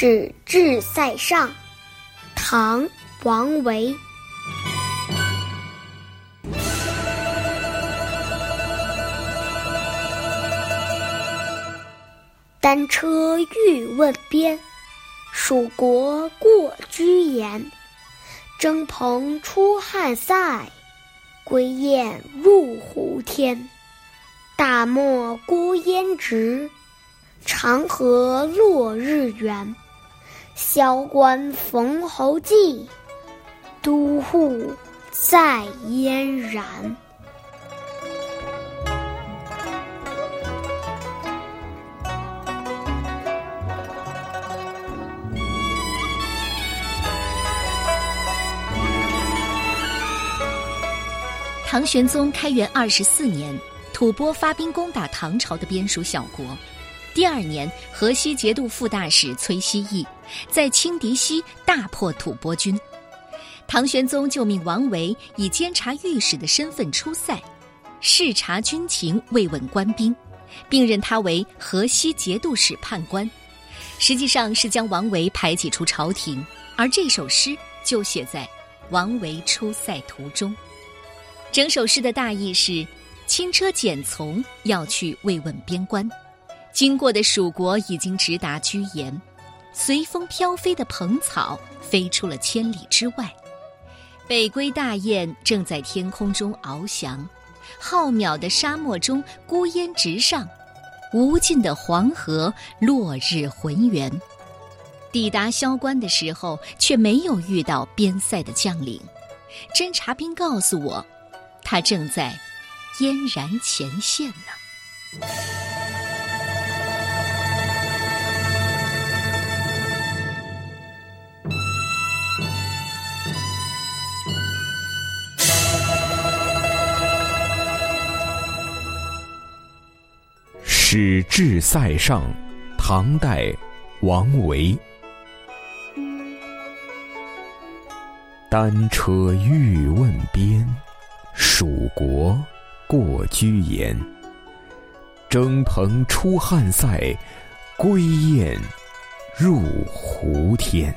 使至塞上，唐·王维。单车欲问边，蜀国过居延。征蓬出汉塞，归雁入胡天。大漠孤烟直，长河落日圆。萧关逢侯骑，都护在燕然。唐玄宗开元24年，吐蕃发兵攻打唐朝的边属小国。第二年，河西节度副大使崔希义在轻敌西大破吐蕃军。唐玄宗就命王维以监察御史的身份出塞，视察军情，慰问官兵，并任他为河西节度使判官，实际上是将王维排挤出朝廷。而这首诗就写在王维出塞途中。整首诗的大意是，轻车简从要去慰问边关，经过的蜀国已经直达居延，随风飘飞的蓬草飞出了千里之外，北归大雁正在天空中翱翔，浩渺的沙漠中孤烟直上，无尽的黄河落日浑圆。抵达萧关的时候，却没有遇到边塞的将领。侦察兵告诉我，他正在燕然前线呢。使至塞上，唐代王维。单车欲问边，蜀国过居延。征蓬出汉塞，归雁入胡天。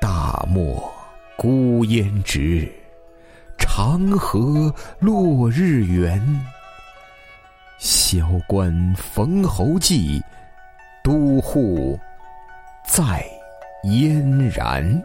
大漠孤烟直，长河落日圆。萧关逢侯骑，都护在燕然。